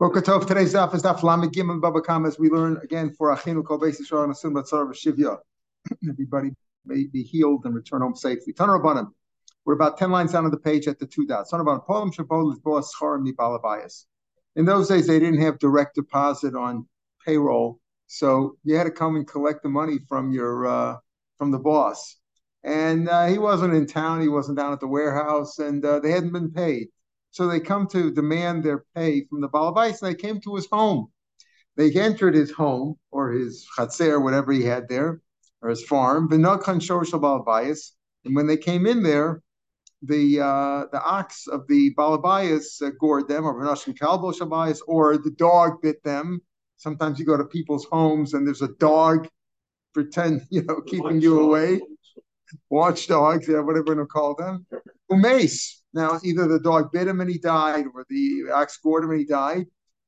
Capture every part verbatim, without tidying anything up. Boker Tov, today's daf is daf Lamed Gimel and Baba Kama, as we learn again for Achinu Kol Beis Yisrael and Asim Batzar V'Shivya. Everybody may be healed and return home safely. Tanur Abanim. We're about ten lines down on the page at the two dots. Tanur Abanim. Polam Shabol Lisboa Scharim Ni Balabais. In those days, they didn't have direct deposit on payroll, so you had to come and collect the money from your uh, from the boss. And uh, he wasn't in town. He wasn't down at the warehouse, and uh, they hadn't been paid. So they come to demand their pay from the Balabais, and they came to his home. They entered his home, or his chatser, whatever he had there, or his farm. And when they came in there, the uh, the ox of the Balabais uh, gored them, or or the dog bit them. Sometimes you go to people's homes, and there's a dog, pretend, you know, keeping you away. Watchdogs, yeah, whatever to call them. Umes. Now, either the dog bit him and he died, or the ox gored him and he died.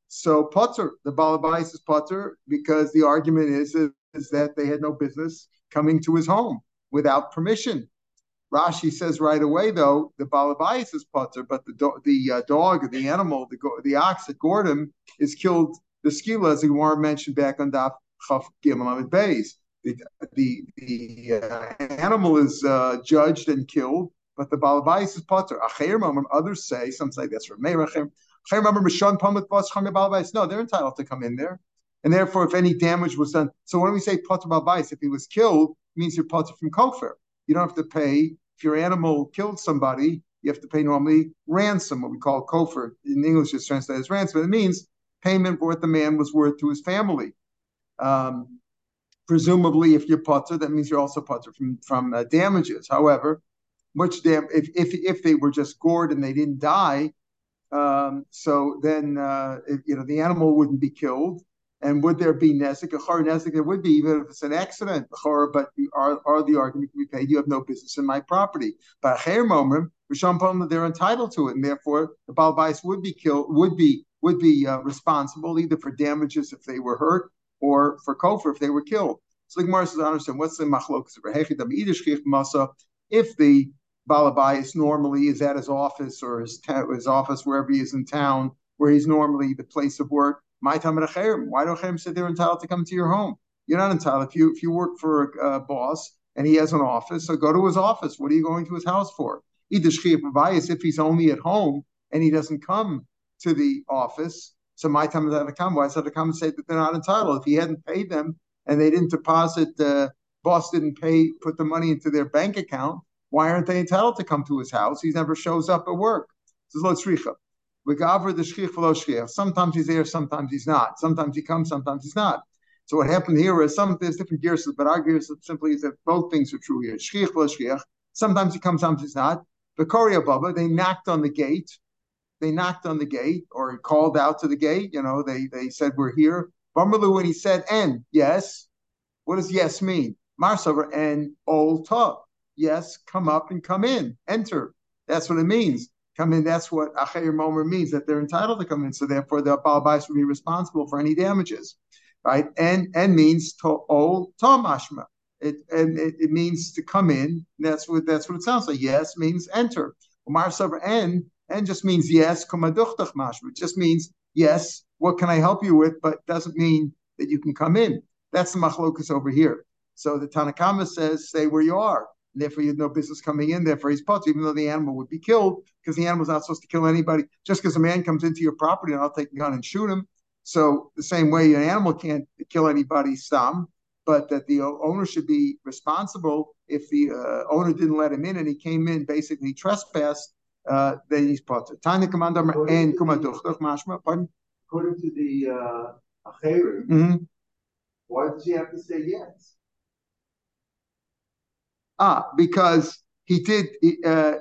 So Potter, the Balabais is Potter, because the argument is, is, is that they had no business coming to his home without permission. Rashi says right away, though, the Balabais is Potter, but the do- the uh, dog, or the animal, the go- the ox that gored him is killed. The skila, as the Gemara mentioned back on Daf Chaf Gimel Amid Beis. The the, the uh, animal is uh, judged and killed, but the Balabais is potter. Achir, others say, some say that's from Meir Achir. No, they're entitled to come in there, and therefore, if any damage was done, so when we say potter Balabais, if he was killed, it means you're potter from Kofir. You don't have to pay if your animal killed somebody. You have to pay normally ransom, what we call Kofir in English. It's translated as ransom, but it means payment for what the man was worth to his family. Um, Presumably, if you're potter, that means you're also potter from from uh, damages. However, much dam if if if they were just gored and they didn't die, um, so then uh, if, you know the animal wouldn't be killed, and would there be Nezik? A Shor Nagach there would be, even if it's an accident. But you are are the argument can be paid. You have no business in my property. But they're entitled to it, and therefore the Balabais would be killed, would be would be uh, responsible either for damages if they were hurt, or for kofir if they were killed. So the Gemara says, I understand what's the machlok. If the Balabais normally is at his office or his, ta- his office wherever he is in town, where he's normally the place of work, my tam acherim. Why do acherim say they're entitled to come to your home? You're not entitled. If you if you work for a, a boss and he has an office, so go to his office. What are you going to his house for? If he's only at home and he doesn't come to the office. So my time is out of why is out of come and say that they're not entitled? If he hadn't paid them and they didn't deposit, uh, boss didn't pay, put the money into their bank account, why aren't they entitled to come to his house? He never shows up at work. Says lo tzricha. We gaver the shchich v'lo shchich. Sometimes he's there, sometimes he's not. Sometimes he comes, sometimes he's not. So what happened here is some there's different gears, but our gears simply is that both things are true here. Shchich v'lo shchich. Sometimes he comes, sometimes he's not. The Korea Baba, they knocked on the gate. They knocked on the gate or called out to the gate. You know, they they said, we're here. Bumberlu, and he said, and, yes. What does yes mean? Marsover, and old talk. Yes, come up and come in. Enter. That's what it means. Come in. That's what Achir Momer means, that they're entitled to come in. So therefore, the Balabais would be responsible for any damages. Right? And and means to old Tomashma. It and it, it means to come in. That's what that's what it sounds like. Yes means enter. Marsover, and And just means yes, it just means yes, what can I help you with? But doesn't mean that you can come in. That's the machlokus over here. So the Tanakama says, stay where you are. And therefore, you have no business coming in. Therefore, he's potter, even though the animal would be killed, because the animal's not supposed to kill anybody. Just because a man comes into your property, and I'll take a gun and shoot him. So the same way an animal can't kill anybody, stam, but that the owner should be responsible if the uh, owner didn't let him in and he came in, basically trespassed. Uh, then he's potter. Tiny commander and kumaduchduch mashma. Pardon? According to the uh, achirim, mm-hmm. Why does he have to say yes? Ah, because he did. He, uh,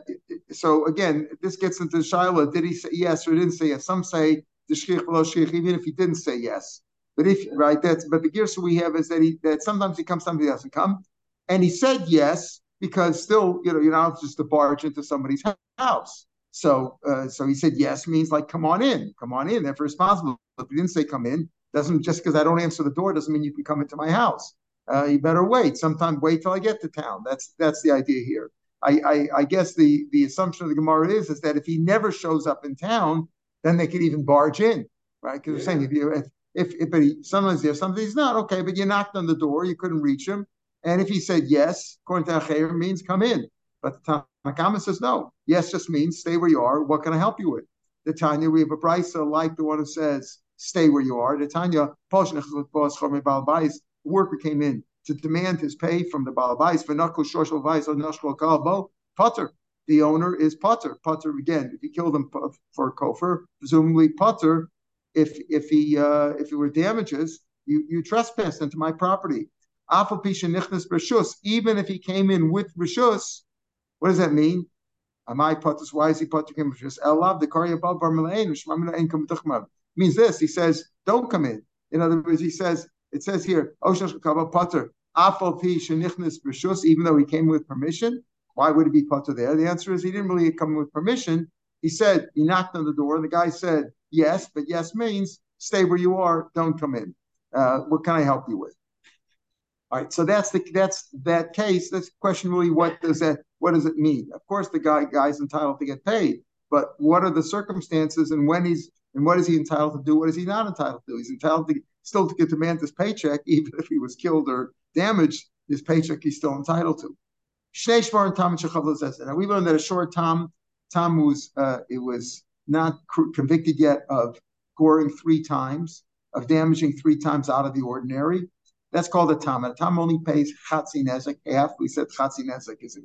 so again, this gets into Shiloh. Did he say yes or didn't say yes? Some say the shchich v'lo shchich, even if he didn't say yes. But if yeah. right, that's but the gears we have is that he that sometimes he comes, sometimes he doesn't come, and he said yes. Because still, you know, you're not just to barge into somebody's house. So, uh, so he said yes means like come on in, come on in. They're responsible. If you didn't say come in, doesn't just because I don't answer the door doesn't mean you can come into my house. Uh, you better wait. Sometime wait till I get to town. That's that's the idea here. I, I, I guess the, the assumption of the Gemara is, is that if he never shows up in town, then they could even barge in, right? Because yeah. they're saying if you if if, if he, someone's there, somebody's not, okay, but you knocked on the door, you couldn't reach him. And if he said yes, according to Achir, means come in. But the Tanakama says no. Yes just means stay where you are. What can I help you with? The Tanya, we have a brisa like the one who says stay where you are. The Tanya, Balabais, the worker came in to demand his pay from the Balabais. The owner is Potter. Potter, again, if he killed him for Kofir, presumably Potter, if if he uh, if it were damages, you, you trespassed into my property. Even if he came in with Rishus, what does that mean? Am I Potter's? Why is he Potter came with Rishus? It means this. He says, don't come in. In other words, he says, it says here, Potter, even though he came with permission. Why would it be Potter there? The answer is he didn't really come with permission. He said, he knocked on the door, and the guy said, yes, but yes means stay where you are, don't come in. Uh, what can I help you with? All right, so that's the that's that case. That's the question really, what does that what does it mean? Of course, the guy guy's entitled to get paid, but what are the circumstances and when he's and what is he entitled to do? What is he not entitled to do? He's entitled to still to get demand his paycheck, even if he was killed or damaged, his paycheck he's still entitled to. Now we learned that a short tam, tam was uh, it was not convicted yet of goring three times, of damaging three times out of the ordinary. That's called a tam. A tam only pays Hatzin Ezek, half. We said Hatzin Ezek is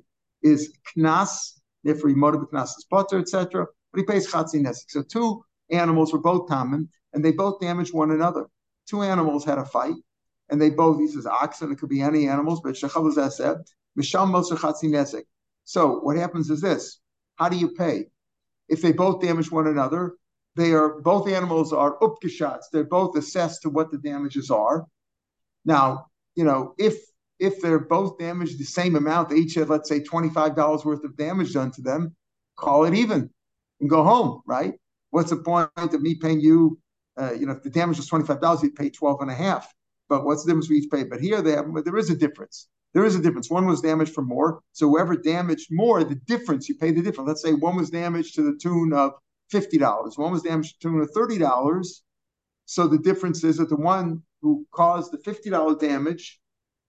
is knas, therefore motive knas is potter, et cetera. But he pays Hatzin Ezek. So two animals were both tamim, and they both damaged one another. Two animals had a fight, and they both, he says oxen, it could be any animals, but shechavuz aseb, misham Moser Chatsi Nesek. So what happens is this: how do you pay? If they both damage one another, they are both animals are upkeshats. They're both assessed to what the damages are. Now, you know, if if they're both damaged the same amount, they each had, let's say, twenty-five dollars worth of damage done to them, call it even and go home, right? What's the point of me paying you, uh, you know, if the damage was twenty-five dollars, you'd pay twelve and a half. But what's the difference we each pay? But here they have, there is a difference. There is a difference. One was damaged for more. So whoever damaged more, the difference, you pay the difference. Let's say one was damaged to the tune of fifty dollars. One was damaged to the tune of thirty dollars. So the difference is that the one who caused the fifty dollars damage,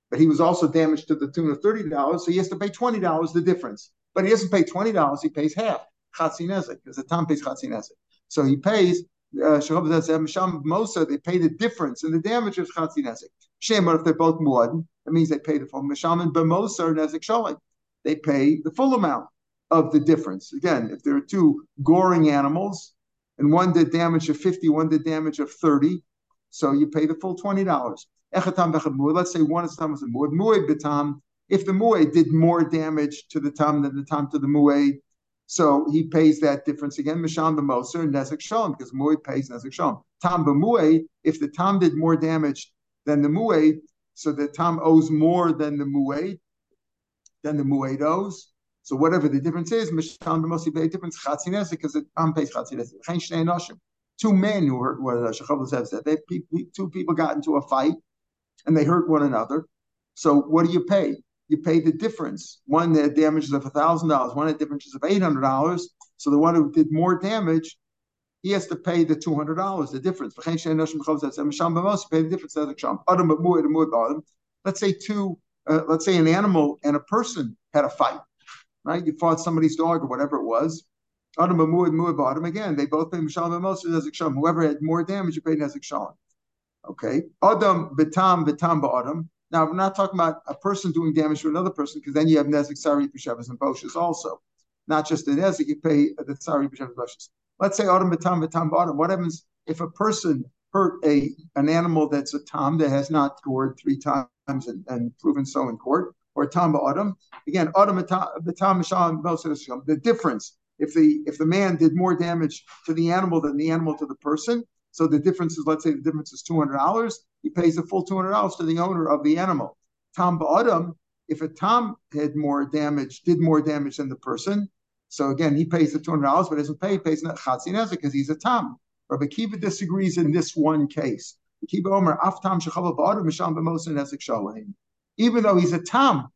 but he was also damaged to the tune of thirty dollars, so he has to pay twenty dollars, the difference. But he doesn't pay twenty dollars, he pays half, Chatsi Nesek, because the Tom pays Chatsi Nesek. So he pays, uh, they pay the difference, and the damage is Chatsi Nesek. Shame, but if they're both muad, that means they pay the full Misham and Moser Nezik Sholm. They pay the full amount of the difference. Again, if there are two goring animals, and one did damage of fifty, one did damage of thirty, so you pay the full twenty dollars. Let's say one is tam was a muay. Muay b'tam. If the muay did more damage to the tam than the tam to the muay, so he pays that difference again. Misham b'moser Nezik Sholm, because muay pays Nezik Sholm. Tam b'muay, if the tam did more damage than the muay, so the tam owes more than the muay, than the muay owes. So whatever the difference is, Misham b'moser pay difference Chatsi Nesek, because the tam pays Chatsi Nesek. Two men who hurt one another, they, two people got into a fight and they hurt one another. So what do you pay? You pay the difference. One that damages of one thousand dollars, one that damages of eight hundred dollars. So the one who did more damage, he has to pay the two hundred dollars, the difference. Pay the difference. Let's say two, uh, let's say an animal and a person had a fight, right? You fought somebody's dog or whatever it was. Autumn and Muay bottom again. They both pay Misham and Moser Nezik Sholm. Whoever had more damage, you pay Nezik Sholm. Okay. Autumn betam betam ba'autumn. Now we're not talking about a person doing damage to another person, because then you have Nezik, Sari B'sheves, and Boschus also. Not just the Nezik, you pay the Sari B'sheves and Boschus. Let's say autumn betam betam ba'autumn. What happens if a person hurt a an animal that's a tam that has not scored three times and, and proven so in court, or tam ba'autumn? Again, autumn betam Misham Moser Nezik Sholm. The difference. If the if the man did more damage to the animal than the animal to the person, so the difference is, let's say the difference is two hundred dollars, he pays the full two hundred dollars to the owner of the animal. Tam ba'adam, if a tam had more damage, did more damage than the person, so again, he pays the two hundred dollars, but doesn't pay, he pays not Chatsi Nezek, because he's a tam. Rabbi Kiva disagrees in this one case. Kiva Omer, af tam shechava ba'adam, misham b'moser Nezik Sholem. Even though he's a tam,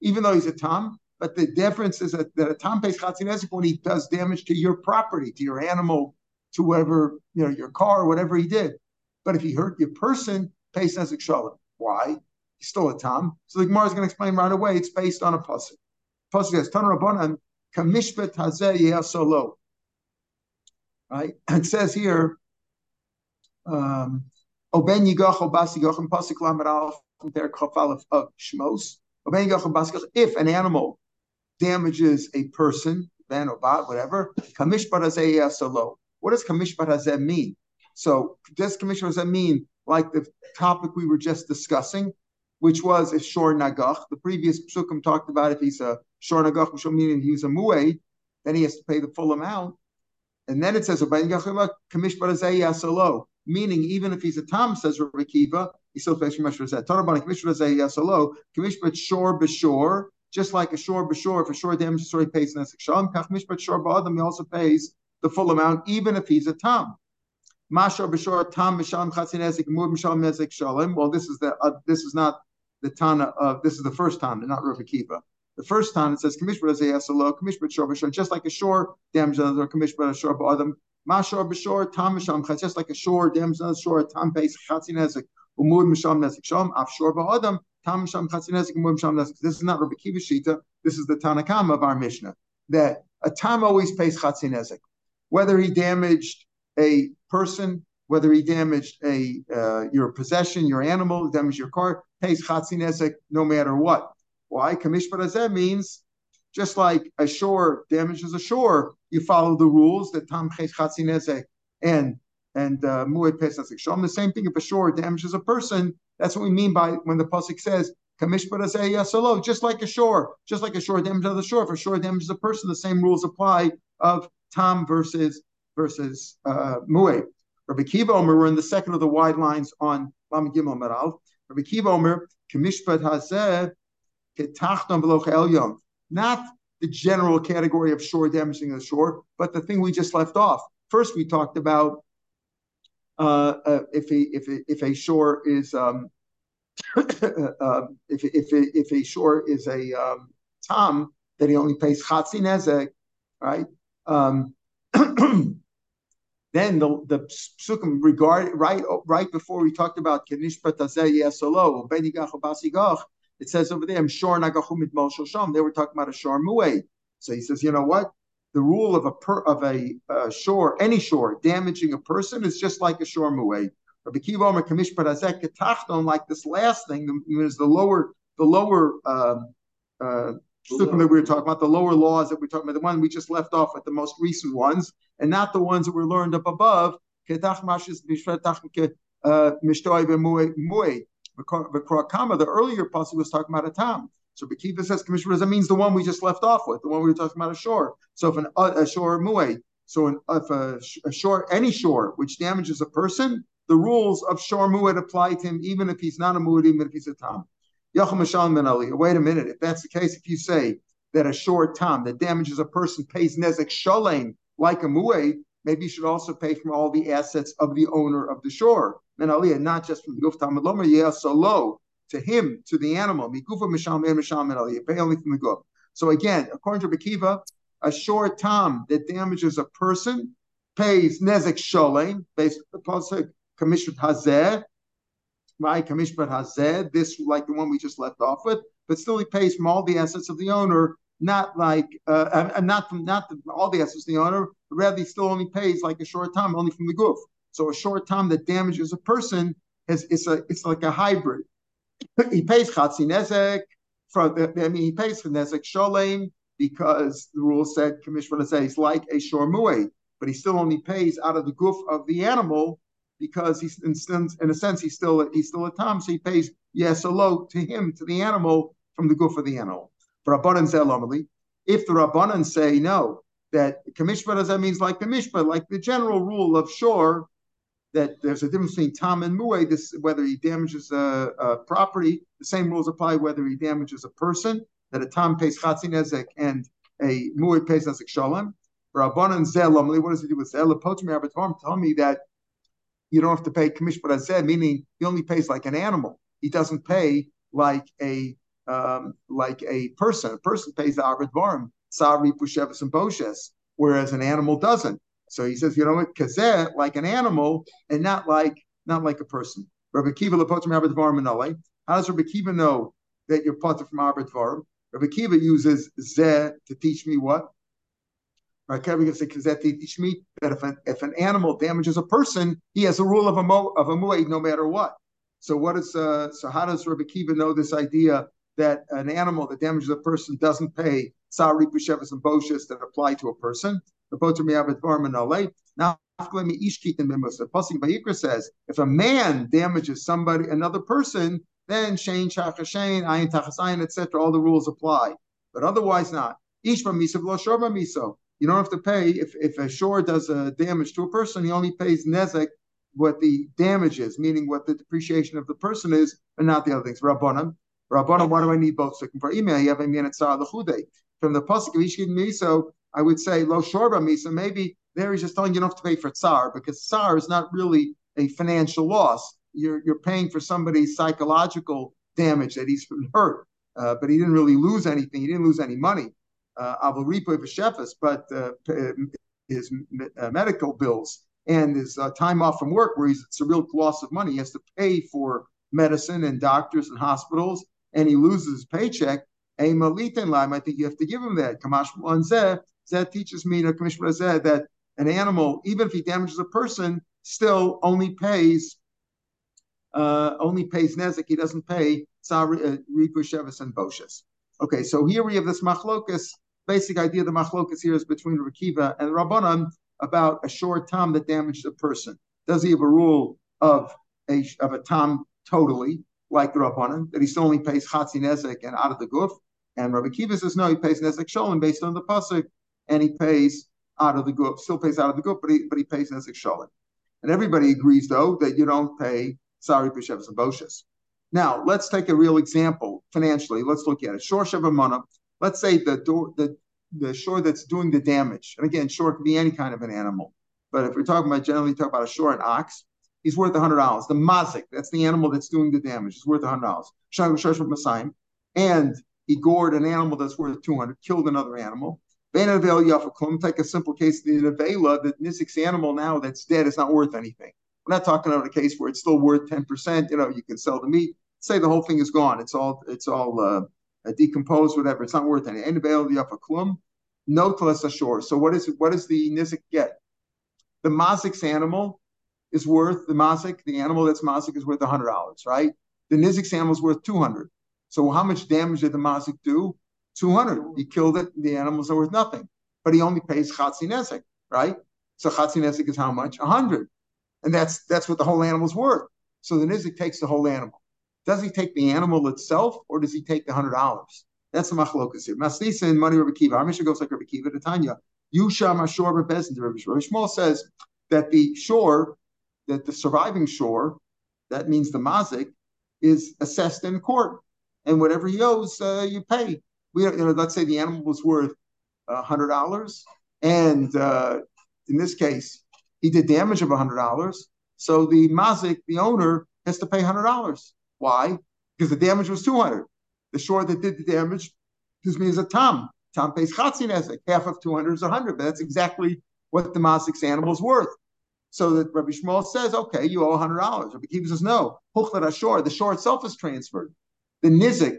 even though he's a tam, But the difference is that, that a tam pays Chatsi Nesek when he does damage to your property, to your animal, to whatever, you know, your car, whatever he did. But if he hurt your person, pays Nezek Shalom. Why? He's still a tam. So the Gemara is going to explain right away, it's based on a Pasuk. Pasuk says, Tan Rabbanan, Kamishpet Hazei Yisolo. Right? It says here, um, Oben Yigoch, Obas Yigoch, and Pasuk Lamed Aleph, there Chafal of Shmos. Oben Yigoch, Obas Yigoch, if an animal damages a person, ben or bat, whatever, Kamishpet Hazei Yisolo. What does Kamishpet Hazei mean? So does Kamishpet Hazei mean like the topic we were just discussing, which was if Shor Nagach? The previous Psukim talked about if he's a Shor Nagach, meaning he's a Muay, then he has to pay the full amount. And then it says, meaning even if he's a tam, says Rabbi Kiva, he still pays Kamishpet Hazei Yisolo, Shor Beshor, just like a Shor Beshor, if a Shor damages, he pays Nezek Shalom, he also pays the full amount, even if he's a tam. Well, this is the uh, this is not the Tana of this is the first Tana, not Rav Akiva. The first Tana it says Kamishpet Hazei Yisolo, Kamishpet Shor Beshor, just like a shore damage another Kamishpet Shor Ba'adam, Ma Shor Beshor, Tam Misham Chatz, just like a shore damage another shore, Tam pays Chatsi Nezek, Umur Misham Nezik Shom, Af Shor Ba'adam, Tam Misham Chatsi Nezek, Umur Misham Nezik. This is not Rav Akiva Shita. This is the Tanakama of our Mishnah that a tam always pays Chatsi Nezek, whether he damaged a person, whether he damaged a uh, your possession, your animal, damaged your car, pays Chatsi Nesek no matter what. Why? Kamishpet Hazei means just like a shore damages a shore, you follow the rules that Tam Ches Chatsi Nezek and and uh, Muay pays Nezek Shalom. The same thing if a shore damages a person. That's what we mean by when the pasuk says Kamishpet Hazei Yisolo, just like a shore, just like a shore damages another shore. If a shore damages a person, the same rules apply of Tam versus. versus uh, Muay. Rabbi Kiva Omer, we're in the second of the wide lines on Lam Gimel Meral. Rabbi Kiva Omer, Kamishpet Hazeh Ketachton V'loch Elyom. Not the general category of shore damaging the shore, but the thing we just left off. First, we talked about uh, uh, if a if a, if a shore is um, uh, if if a, if a shore is a um, tam, that he only pays Chatsi Nezek, right? Um, Then the, the psukim regard right right before we talked about Kamishpet Hazei Yisolo, Oben Yigoch, Obas Yigoch, it says over there, Shor Nagach Mitmol Shom. They were talking about a shor muay. So he says, you know what? The rule of a per, of a uh, shore, any shore damaging a person is just like a shor muay. Rabbi Kiva Omer Kamishpet Hazei Ketachton, like this last thing, the, is the lower the lower um, uh, psukim that we were talking about, the lower laws that we we're talking about, the one we just left off with the most recent ones, and not the ones that were learned up above. The earlier pasuk was talking about a tam. So B'Kiva says Kamishpet Hazei means the one we just left off with, the one we were talking about a shore. So if an, a shore muay, so an, if a, a shore, any shore which damages a person, the rules of shore muay apply to him, even if he's not a muay, even if he's a tam. Wait a minute. If that's the case, if you say that a shore tam that damages a person pays Nezek Shalem like a muay, maybe you should also pay from all the assets of the owner of the shore. Not just from the guf tam lomer yasolo to him, to the animal. Pay only from the guf. So again, according to Rabbi Kiva, a shore tam that damages a person pays Nezek Shalem based on the pasuk Kamishpet Hazei. By Kamishpet Hazei, this like the one we just left off with, but still he pays from all the assets of the owner, not like uh, uh, not from not the, all the assets of the owner. Rather, he still only pays like a short time, only from the goof. So a short time that damages a person is it's a it's like a hybrid. He pays Chatsi Nezek from the, I mean he pays for Nezek Sholem because the rule said Kamishpet Hazei he's like a shor muay, but he still only pays out of the goof of the animal. Because he's in, in a sense he's still he's still a tam, so he pays yesolo to him, to the animal, from the goof of the animal. But Rabbanan say lomeli. If the Rabbanan say no, that Kamishpet Hazei means like the mishpah, like the general rule of shore, that there's a difference between tam and muay. This whether he damages a, a property, the same rules apply whether he damages a person. That a tam pays Chatsi Nezek and a muay pays Nezek Shalem. Rabbanan say lomeli. What does he do with zeh? Tell me that. You don't have to pay Kamishpet Hazei, meaning he only pays like an animal. He doesn't pay like a um, like a person. A person pays the Aved Dvarim, Sari B'sheves and Boschus, whereas an animal doesn't. So he says, you know what, kazeh, like an animal, and not like not like a person. Rabbi Kiva lepotam Aved Dvarim anole. How does Rabbi Kiva know that you're potter from Aved Dvarim? Rabbi Kiva uses zeh to teach me what? Right, Kevin can say, because that teach me that if an, if an animal damages a person, he has a rule of a mo, of a Muay no matter what. So what is uh, so how does Rabbi Kiva know this idea that an animal that damages a person doesn't pay Sari B'sheves and Boschus that apply to a person? The Poter Mi'avad Dvarim Anole. Now, the Pasuk Vayikra says, if a man damages somebody, another person, then Shein Shach Hashein, Ayin Tachas Ayin, et cetera, all the rules apply, but otherwise not. Ishma Miso V'lo Shorba Miso. You don't have to pay if, if a shor does a damage to a person, he only pays Nezik what the damage is, meaning what the depreciation of the person is, and not the other things. Rabbanan, Rabbanan, why do I need both? So for email, you have a man at Sar L'chudei. From the Pasuk of Ishkin Miso, I would say Lo Shorba Miso. Maybe there he's just telling you not to pay for Tsar, because Tsar is not really a financial loss. You're you're paying for somebody's psychological damage that he's been hurt, uh, but he didn't really lose anything. He didn't lose any money. Avul ripoy v'shefes, but uh, his uh, medical bills and his uh, time off from work, where he's it's a real loss of money. He has to pay for medicine and doctors and hospitals, and he loses his paycheck. A maliten lime, I think you have to give him that. Kamishpet Hazei Yisolo teaches me, Kamishpet Hazei, that an animal, even if he damages a person, still only pays uh, only pays nezik. He doesn't pay sari b'sheves and boschus. Okay, so here we have this machlokus. Basic idea of the machlokus here is between Rav Akiva and Rabbanan about a short tam that damaged a person. Does he have a rule of a of a tam totally, like the Rabbanan, that he still only pays Chatsi Nesek and out of the guf? And Rav Akiva says, no, he pays Nezik Sholm based on the Pasuk, and he pays out of the guf, still pays out of the guf, but he, but he pays Nezik Sholm. And everybody agrees, though, that you don't pay Sari B'sheves and Boschus. Now, let's take a real example financially. Let's look at it. Shor Shavamana. Let's say the door, the, the shore that's doing the damage. And again, shore can be any kind of an animal. But if we're talking about, generally talk about a shore, an ox, he's worth one hundred dollars. The mazik, that's the animal that's doing the damage, is worth one hundred dollars. Shor Beshor, and he gored an animal that's worth two hundred dollars, killed another animal. Take a simple case, the nevela, the Nisic's animal now that's dead is not worth anything. We're not talking about a case where it's still worth ten percent. You know, you can sell the meat. Say the whole thing is gone. It's all it's all uh, decomposed, whatever. It's not worth anything. Ain't available up a klum, no klesa shor. So what is what does the Nisic get? The Mazik's animal is worth the Mazik. The animal that's Mazik is worth a hundred dollars, right? The Nisic's animal is worth two hundred. So how much damage did the Mazik do? Two hundred. He killed it. The animals are worth nothing, but he only pays Chatsi Nesek, right? So Chatsi Nesek is how much? A hundred, and that's that's what the whole animal's worth. So the Nisic takes the whole animal. Does he take the animal itself, or does he take the hundred dollars? That's the machlokas here. Masnisa and money Rabbi Kiva. Our mission goes like Rabbi Kiva. Tanya Yusha Mashor Bebezin. Rabbi Shmuel says that the shore, that the surviving shore, that means the mazik, is assessed in court, and whatever he owes, uh, you pay. We, you know, let's say the animal was worth a hundred dollars, and uh, in this case, he did damage of a hundred dollars. So the mazik, the owner, has to pay hundred dollars. Why? Because the damage was two hundred. The shore that did the damage, excuse me, is a tam. Tam pays Chatsi Nesek. Half of two hundred is one hundred, but that's exactly what the Mazik's animal is worth. So that Rabbi Shmuel says, okay, you owe one hundred dollars. Rabbi Kiva says, no. Huchlat ashore, the shore itself is transferred. The Nizik,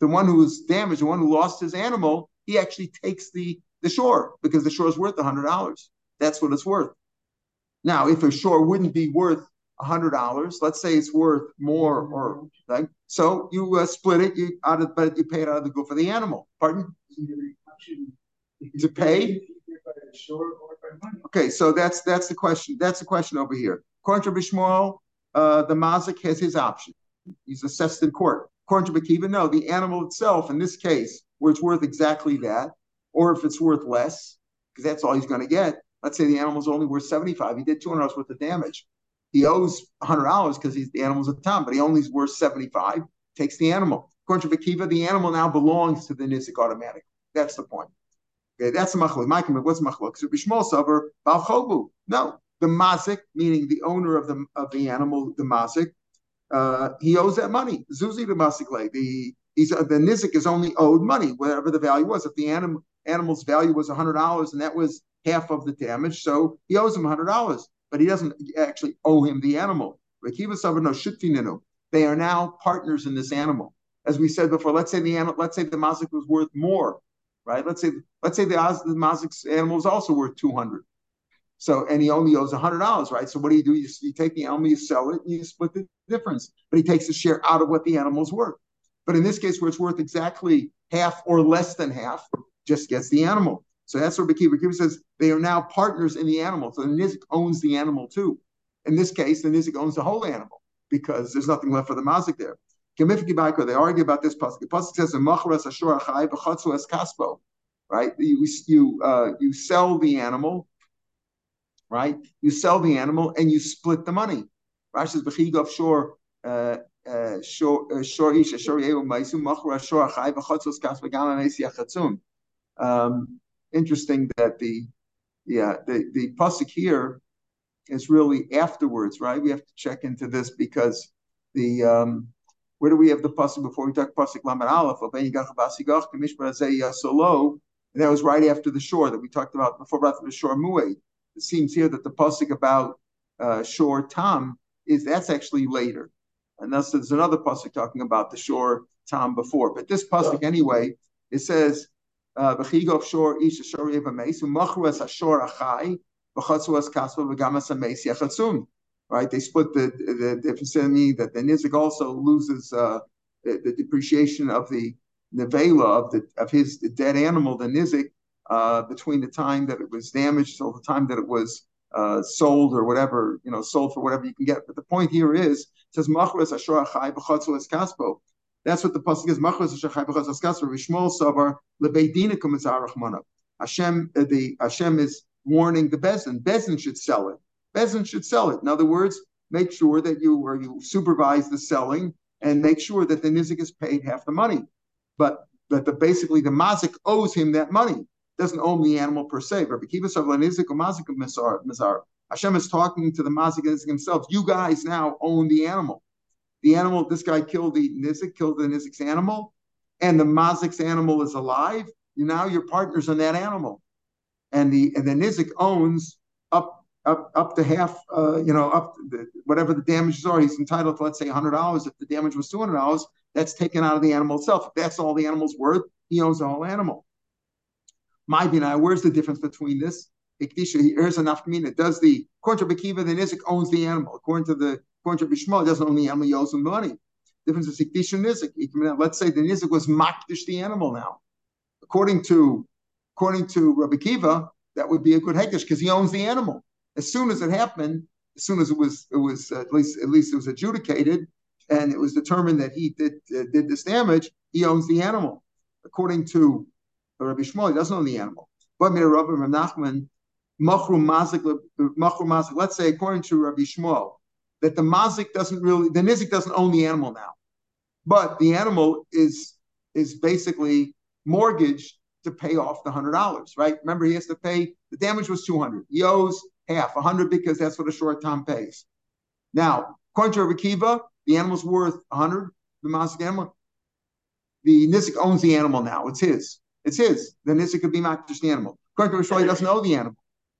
the one who was damaged, the one who lost his animal, he actually takes the, the shore because the shore is worth one hundred dollars. That's what it's worth. Now, if a shore wouldn't be worth one hundred dollars, let's say it's worth more, or like, so you uh, split it, you out of, but you pay it out of the guf for the animal. Pardon? To pay? Okay, so that's that's the question. That's the question over here. According to Bishmuel, uh, the mazik has his option. He's assessed in court. According to Bakiva, no, the animal itself, in this case, where it's worth exactly that, or if it's worth less, because that's all he's going to get. Let's say the animal's only worth seventy-five. He did two hundred dollars worth of damage. He owes one hundred dollars because he's the animal's at tam, but he only is worth seventy-five. Takes the animal. According to Rav Akiva, the animal now belongs to the Nisic automatic. That's the point. Okay, that's the machlok. My comment, what's machlok? So Bishmol Saber Balchobu. No, the mazik, meaning the owner of the of the animal, the mazik, uh, he owes that money. Zuzi the mazik lay. The he's uh, the Nisic is only owed money, whatever the value was. If the anim, animal's value was one hundred dollars and that was half of the damage, so he owes him one hundred dollars, but he doesn't actually owe him the animal. They are now partners in this animal. As we said before, let's say the animal, let's say the mazik was worth more, right? Let's say let's say the, the mazik's animal is also worth two hundred dollars. So, and he only owes one hundred dollars, right? So what do you do? You, you take the animal, you sell it, and you split the difference. But he takes a share out of what the animal's worth. But in this case, where it's worth exactly half or less than half, just gets the animal. So that's what Rabbi Kiva says. They are now partners in the animal. So the Nizik owns the animal too. In this case, the Nizik owns the whole animal because there's nothing left for the mazik there. They argue about this pasuk. The pasuk says, right? You you uh, you sell the animal, right? You sell the animal and you split the money. Rashi says, "B'chiyuv shor shor isha shor yehu ma'isum machur shor achai v'chatzos kaspa gam ha'meisi achatzum." Um, interesting that the yeah the the pasuk here is really afterwards, right? We have to check into this because the um, where do we have the pasuk before we talk pasuk lamed aleph? Oben Yigoch v'asigoch Kamishpet Hazei Yisolo, and that was right after the shore that we talked about before, about the shore Muay. It seems here that the pasuk about uh, shore tam is that's actually later, and thus there's another pasuk talking about the shore tam before. But this pasuk anyway, it says. Uh, right, they split the the difference, meaning that the Nezik also loses uh, the, the depreciation of the nevela of the of his the dead animal, the Nezik, uh, between the time that it was damaged till the time that it was uh, sold or whatever, you know, sold for whatever you can get. But the point here is, it says machras ashor achai b'chatzu es kaspo. That's what the pasuk is. Hashem, the Hashem is warning the bezin. Bezin should sell it. Bezin should sell it. In other words, make sure that you or you supervise the selling and make sure that the nizik is paid half the money. But but the, basically the mazik owes him that money. Doesn't own the animal per se. Hashem is talking to the mazik himself. You guys now own the animal. The animal, this guy killed the Nizik, killed the Nizik's animal, and the Mazik's animal is alive. Now you're partners in that animal, and the and the Nizik owns up up up to half, uh, you know, up the, whatever the damages are. He's entitled to, let's say, one hundred dollars. If the damage was two hundred dollars, that's taken out of the animal itself. If that's all the animal's worth, he owns the whole animal. My bina, where's the difference between this? Hegdish, here's a nafkamina. Does the according to Rabbi Kiva, the Nizik owns the animal. According to the According to Bishma, doesn't own the animal, he owes him the money. The difference is Hegdish and Nizik. Let's say the Nizik was Mukdash the animal now. According to according to Rabbi Kiva, that would be a good Hegdish because he owns the animal. As soon as it happened, as soon as it was it was at least at least it was adjudicated and it was determined that he did uh, did this damage, he owns the animal. According to Rabbi Shmuel, he doesn't own the animal. But let's say according to Rabbi Shmuel, that the mazik doesn't really, the nizik doesn't own the animal now, but the animal is is basically mortgaged to pay off the hundred dollars, right? Remember, he has to pay. The damage was two hundred. He owes half, a hundred, because that's what a short time pays. Now, according to Rav Akiva, the animal's worth a hundred. The mazik animal, the nizik owns the animal now. It's his. It's his. The nizik could be not just the animal. According to Rav Akiva, he doesn't owe the animal,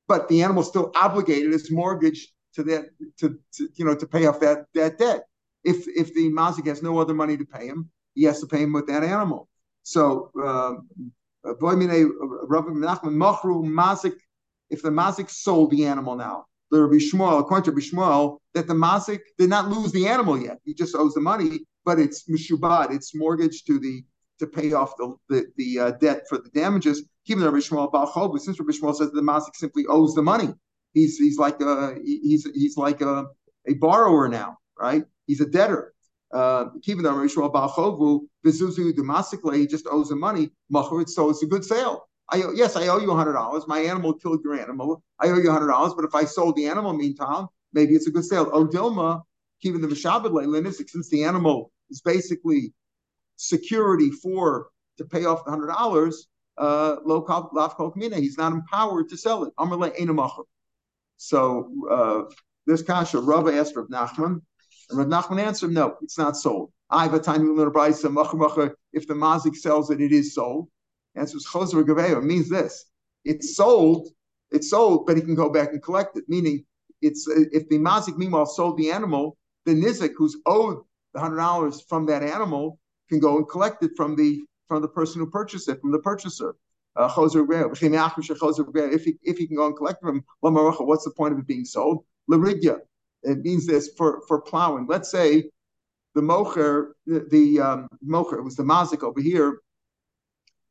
but the animal's still obligated. It's mortgaged to that, to, to you know, to pay off that that debt. If if the mazik has no other money to pay him, he has to pay him with that animal. So, um, if the mazik sold the animal now, there will be Shmuel, according to Shmuel, that the mazik did not lose the animal yet. He just owes the money, but it's meshubad, it's mortgaged to the to pay off the the, the uh, debt for the damages. Even Rabbi Shmuel Balchov, since Rabbi Shmuel says that the mazik simply owes the money. He's he's like a he's he's like a, a borrower now, right? He's a debtor. Uh, he just owes him money. So it's a good sale. I yes, I owe you a hundred dollars. My animal killed your animal. I owe you a hundred dollars. But if I sold the animal, meantime, maybe it's a good sale. Odilma, even the Meshabed Le'Nizek, since the animal is basically security for to pay off the hundred dollars. Uh, he's not empowered to sell it. Amrle Einamachur. So uh, this kasha, Rava asked Rav Nachman, And Rav Nachman answered him, no, it's not sold. If the Mazik sells it, it is sold. Answer is Choser Gaveya. It means this: it's sold, it's sold, but he can go back and collect it. Meaning, it's if the Mazik meanwhile sold the animal, the Nisic who's owed the hundred dollars from that animal can go and collect it from the from the person who purchased it, from the purchaser. Uh, if he if he can go and collect it from Lamarocha, what's the point of it being sold? Larigya. It means this for for plowing. Let's say the mocher, the, the um, mocher, it was the Mazik over here.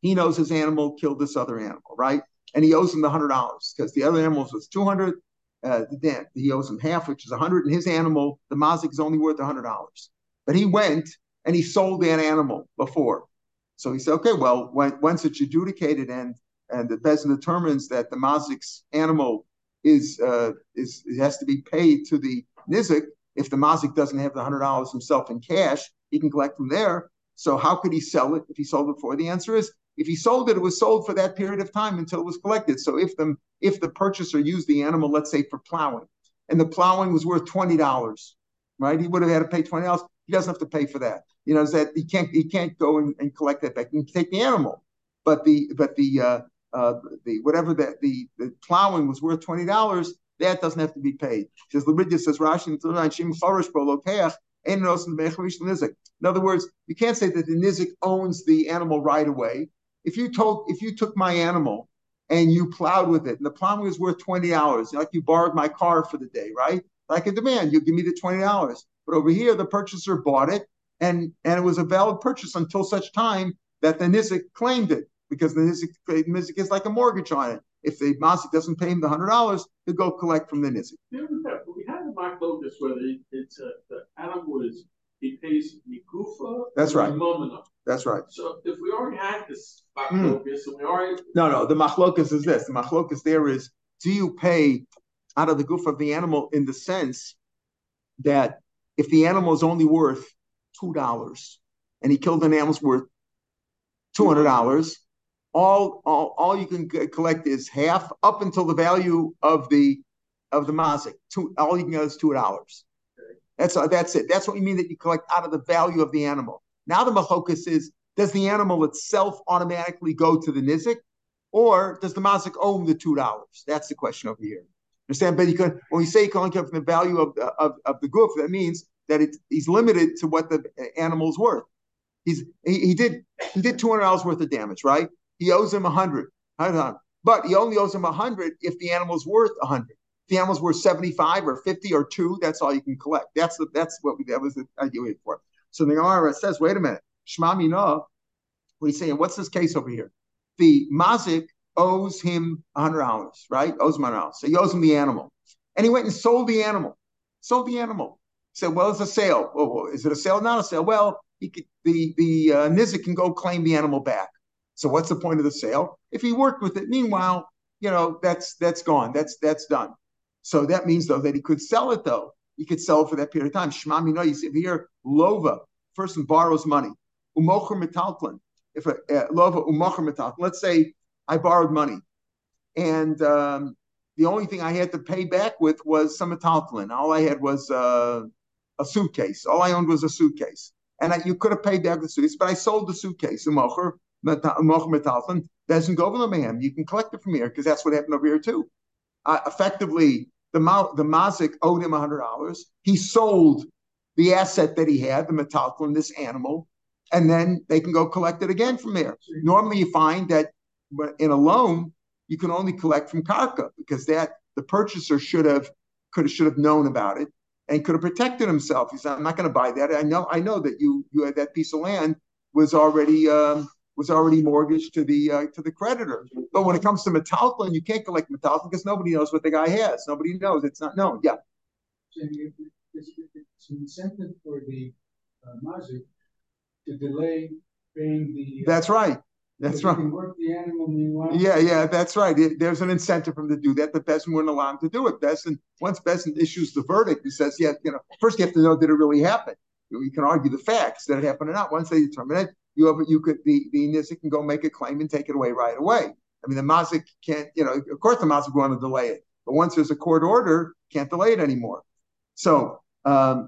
He knows his animal killed this other animal, right? And he owes him the hundred dollars because the other animals was two hundred. Uh, then he owes him half, which is a hundred, and his animal, the Mazik, is only worth a hundred dollars. But he went and he sold that animal before, so he said, okay, well, when, once it's adjudicated and and the peasant determines that the Mazik's animal is uh, is it has to be paid to the Nizik. If the Mazik doesn't have the hundred dollars himself in cash, he can collect from there. So how could he sell it if he sold it before? The answer is, if he sold it, it was sold for that period of time until it was collected. So if the if the purchaser used the animal, let's say for plowing, and the plowing was worth twenty dollars, right? He would have had to pay twenty dollars. He doesn't have to pay for that. You know, is that he can't he can't go and, and collect that back. He can take the animal, but the but the uh, uh, the whatever that the, the plowing was worth twenty dollars. That doesn't have to be paid. Says Leviticus, says Rashi, in other words, you can't say that the Nizik owns the animal right away. If you told, if you took my animal and you plowed with it, and the plowing was worth twenty dollars, like you borrowed my car for the day, right? Like a demand, you give me the twenty dollars. But over here, the purchaser bought it, and and it was a valid purchase until such time that the Nizik claimed it, because the Nizik, the Nizik is like a mortgage on it. If the Mazik doesn't pay him the hundred dollars, he'll go collect from the Nizik. Yeah, but we had a machlok this where it's uh, the animal is he pays mikufa. That's right. That's right. So if we already had this machlokus, mm. and we already no, no, the machlokus is this. The machlokus there is: do you pay out of the goof of the animal in the sense that if the animal is only worth two dollars and he killed an animal's worth two hundred dollars? All, all, all you can c- collect is half up until the value of the of the mazik. Two, all you can get is two dollars. Okay. That's uh, that's it. That's what we mean that you collect out of the value of the animal. Now the machlokus is: does the animal itself automatically go to the nizik, or does the mazik own the two dollars? That's the question over here. Understand? But you can, when we say you can only collect from the value of the, of, of the goof, that means that it's he's limited to what the animal's worth. He's he, he did he did two hundred dollars worth of damage, right? He owes him a hundred, but he only owes him a hundred if the animal's worth a hundred. If the animal's worth seventy-five or fifty or two, that's all you can collect. That's the, that's what we, that was the idea we had for. So the Gemara says, wait a minute, Shema Mina, what he's saying, what's this case over here? The Mazik owes him a hundred dollars, right? Owes him a hundred dollars. So he owes him the animal, and he went and sold the animal. Sold the animal. He said, well, it's a sale. Oh, is it a sale? Not a sale. Well, he could, the the uh, Nizik can go claim the animal back. So what's the point of the sale? If he worked with it, meanwhile, you know, that's that's gone. That's that's done. So that means, though, that he could sell it, though. He could sell it for that period of time. Shema Mina, you see here, lova, person borrows money. Umocher metalklin. If a uh, lova, umocher metalklin. Let's say I borrowed money, and um, the only thing I had to pay back with was some metalklin. All I had was uh, a suitcase. All I owned was a suitcase. And I, you could have paid back the suitcase, but I sold the suitcase, umocher. Doesn't go over the man. You can collect it from here because that's what happened over here too. Uh, effectively, the Ma- the Mazik owed him a hundred dollars. He sold the asset that he had, the metalklin, this animal, and then they can go collect it again from there. Normally, you find that in a loan you can only collect from karka because that the purchaser should have could have, should have known about it and could have protected himself. He said, "I'm not going to buy that. I know I know that you you had that piece of land was already." Um, was already mortgaged to the uh, to the creditor. But when it comes to metalklin, you can't collect metalklin because nobody knows what the guy has. Nobody knows. It's not known. Yeah. So it's, it's an incentive for the uh, Mazik to delay paying the... Uh, that's right. That's right. Work the animal meanwhile. Yeah, yeah, that's right. It, there's an incentive for him to do that. The Besson wouldn't allow him to do it. Besson, once Besson issues the verdict, he says, yeah, you know, first you have to know did it really happen. You can argue the facts that it happened or not. Once they determine it, You have, you could the the Nisic can go make a claim and take it away right away. I mean, the Mazik can't, you know, of course the Mazik want to delay it, but once there's a court order, can't delay it anymore. So um,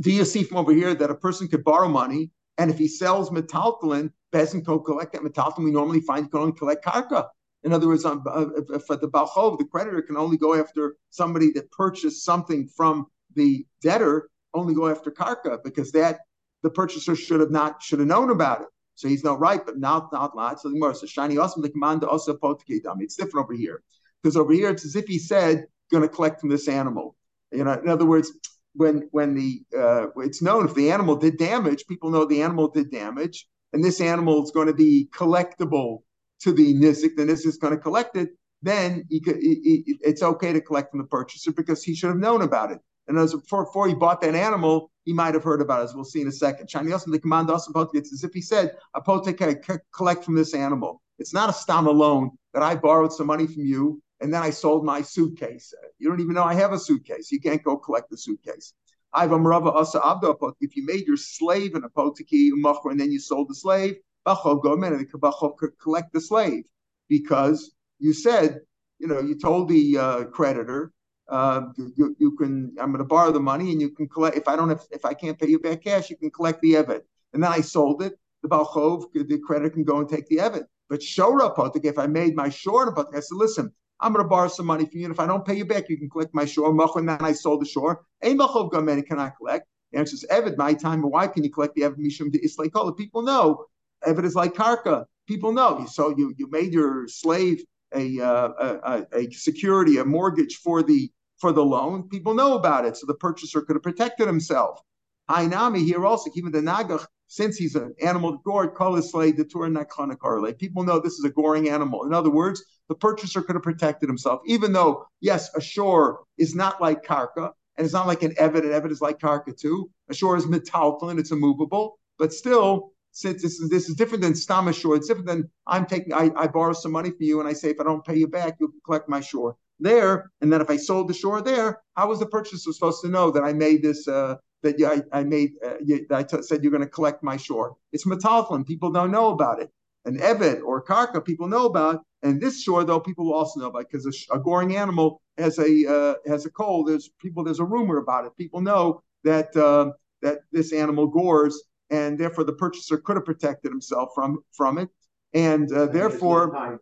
do you see from over here that a person could borrow money, and if he sells metaltalin, Bezin can collect that metaltalin. We normally find can only collect karka. In other words, on, uh, for the balchov, the creditor can only go after somebody that purchased something from the debtor. Only go after karka, because that the purchaser should have not should have known about it. So he's no right, but not not lot. So the Gemara says, "Shani also the command also potke dami." It's different over here, because over here it's as if he said, "Going to collect from this animal." You know, in other words, when when the uh, it's known if the animal did damage, people know the animal did damage, and this animal is going to be collectible to the Nisic. The Nisic is going to collect it. Then he could, it, it, it's okay to collect from the purchaser because he should have known about it. And as before, before he bought that animal, he might have heard about it, as we'll see in a second. Shani Yosim, the command also, it's as if he said, Apote can I collect from this animal. It's not a stam alone that I borrowed some money from you and then I sold my suitcase. You don't even know I have a suitcase. You can't go collect the suitcase. I've amrava asa abdo apote. If you made your slave an apoteki umachor and then you sold the slave, bachov go men and the kabachov could collect the slave because you said, you know, you told the uh, creditor, Uh, you, you can. I'm going to borrow the money, and you can collect. If I don't, have, if I can't pay you back cash, you can collect the eved. And then I sold it. The balchov, the creditor, can go and take the eved. But shora potek, if I made my shor, I said, listen, I'm going to borrow some money from you, and if I don't pay you back, you can collect my shor. And then I sold the shor. A machov gomeni can I collect? The answer is eved. My time. Why can you collect the eved? Mishum de islakol. People know eved is like karka. People know. So you you made your slave a uh, a, a security, a mortgage for the. For the loan, people know about it, so the purchaser could have protected himself. Hainami here also, even the nagach, since he's an animal gored, kolisle the tur nakhanakarle. People know this is a goring animal. In other words, the purchaser could have protected himself, even though yes, a shor is not like karka, and it's not like an eved. An eved is like karka too. A shor is metaltalin, it's immovable, but still, since this is this is different than stam shor, it's different than I'm taking. I, I borrow some money from you, and I say if I don't pay you back, you can collect my shor. There and then if I sold the shore there, how was the purchaser supposed to know that I made this? Uh, that yeah, I, I made. Uh, yeah, I t- said you're going to collect my shore. It's metalflin. People don't know about it. An eved or karka, people know about. And this shore though, people will also know about because a, a goring animal has a uh, has a cold. There's people. There's a rumor about it. People know that uh, that this animal gores, and therefore the purchaser could have protected himself from from it, and uh, therefore.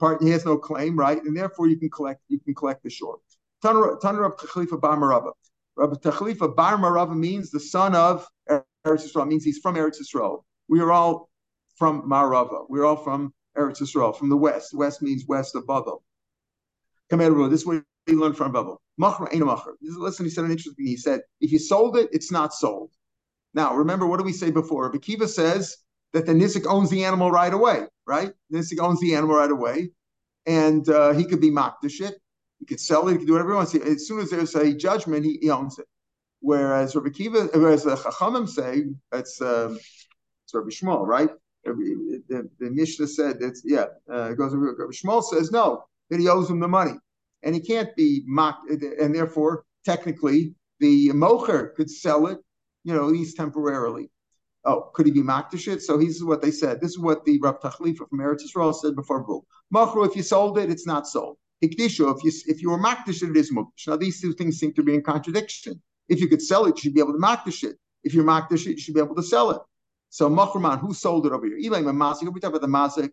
Part he has no claim, right? And therefore you can collect you can collect the shore. Tanur Tanur Tachlifa Bar Merava. Rabbi Tachlifa Bar Merava means the son of Eretz Yisrael, means he's from Eretz Yisrael. We are all from Marava. We're all from Eretz Yisrael, from the west. West means west of Babel. This is what he learned from Babel. Machur ain't a machur. Listen, he said an interesting thing. He said, if you sold it, it's not sold. Now remember, what did we say before? Rabbi Kiva says that the Nisic owns the animal right away, right? Nisic owns the animal right away, and uh, he could be mocked to shit. He could sell it. He could do whatever he wants. As soon as there's a judgment, he, he owns it. Whereas Rabbi Kiva, whereas the Chachamim say, that's uh, it's Rabbi Shmuel, right? The, the, the Mishnah said that's yeah. Uh, it goes Rabbi Shmuel says no, that he owes him the money, and he can't be mocked, and therefore technically the mocher could sell it, you know, at least temporarily. Oh, could he be makdashit? So this is what they said. This is what the Rav Tachlifa from Eretz Yisrael said before Bul. Machru, if you sold it, it's not sold. Hegdishu, if you if you were makdashit, it is mukdash. Now these two things seem to be in contradiction. If you could sell it, you should be able to makdashit. If you're makdashit, you should be able to sell it. So Machruman, who sold it over here? Elaim and Mazik. We talk about the Mazik.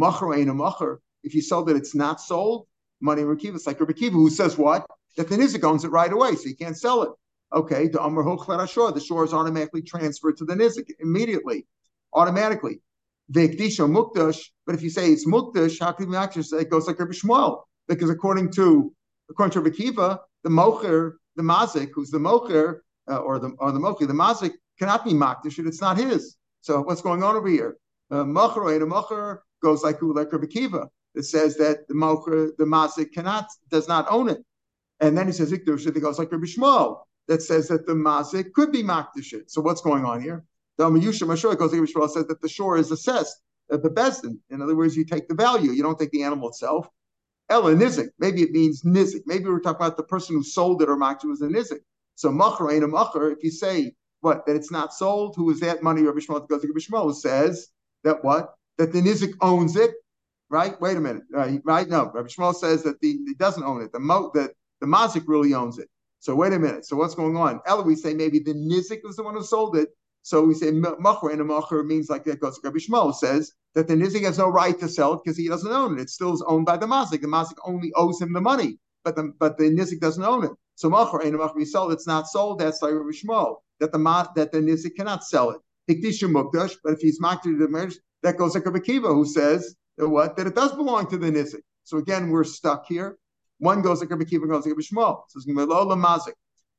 Machru ain't a machur. If you sold it, it's not sold. Money Rakiva. It's like Rabbi Kiva, who says what? That the Nisic owns it right away, so you can't sell it. Okay, the Amr Hochler Ashor, the shore is automatically transferred to the Nezik immediately, automatically. Veikdisho Mukdash, but if you say it's Mukdash, how can you actually say it goes like Rabbi Shmuel? Because according to according to Rabbi Kiva, the Mocher, the Mazik, who's the Mocher, uh, or the or the Mocher, the Mazik cannot be Makdash, it's not his. So what's going on over here? Uh, Mocher, the Mocher goes like like Rabbi Kiva. It says that the Mocher, the Mazik cannot does not own it, and then he says Ikdash, it goes like Rabbi Shmuel. That says that the mazik could be makdashit. So what's going on here? The Amayusha Mashur goes like Yisrael says that the shore is assessed at the bezin. In other words, you take the value, you don't take the animal itself. Ella nizik. Maybe it means nizik. Maybe we're talking about the person who sold it or makdash was a nizik. So machra ain't a machra. If you say what that it's not sold, who is that money? Rabbi Shmuel goes like Shmuel says that what that the nizik owns it, right? Wait a minute, right? No, Rabbi Shmuel says that the he doesn't own it. The mo that the mazik really owns it. So wait a minute. So what's going on? Ella, we say maybe the Nizik was the one who sold it. So we say Machur, and a Machur means like that goes. Rabbi Shmuel says that the Nizik has no right to sell it because he doesn't own it. It still is owned by the Mazik. The Mazik only owes him the money, but the but the Nizik doesn't own it. So Machur, and a Machur, we sell it. It's not sold. That's like Rabbi Shmuel, that the Ma, that the Nizik cannot sell it. Hegdish Mukdash, but if he's mocked to the marriage, that goes like Rabbi Kiva, who says that what that it does belong to the Nisic. So again, we're stuck here. One goes like Rabbi Kiva, goes like Rabbi Shmuel. So it's going to be Lola Mazik.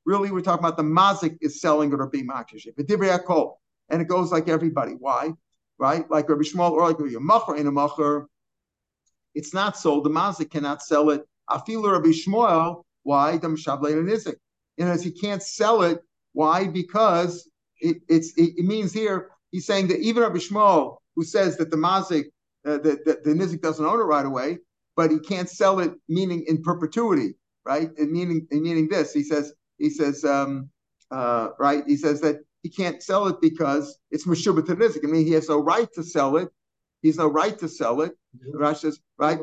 Really, we're talking about the Mazik is selling or being makish. And it goes like everybody. Why? Right? Like Rabbi Shmuel or like Rabbi Machur in a Machur. It's not sold. The Mazik cannot sell it. Afilu Rabbi Shmuel. Why? The Mishavle and Nisic. And as he can't sell it, why? Because It, it's, it, it means here, he's saying that even Rabbi Shmuel, who says that the Mazik, uh, that the, the Nizik doesn't own it right away, but he can't sell it, meaning in perpetuity, right? And meaning and meaning this, he says, he says, um, uh, right? He says that he can't sell it because it's Meshuba to Nizik. I mean, he has no right to sell it. He's no right to sell it. Mm-hmm. Rashi says, right?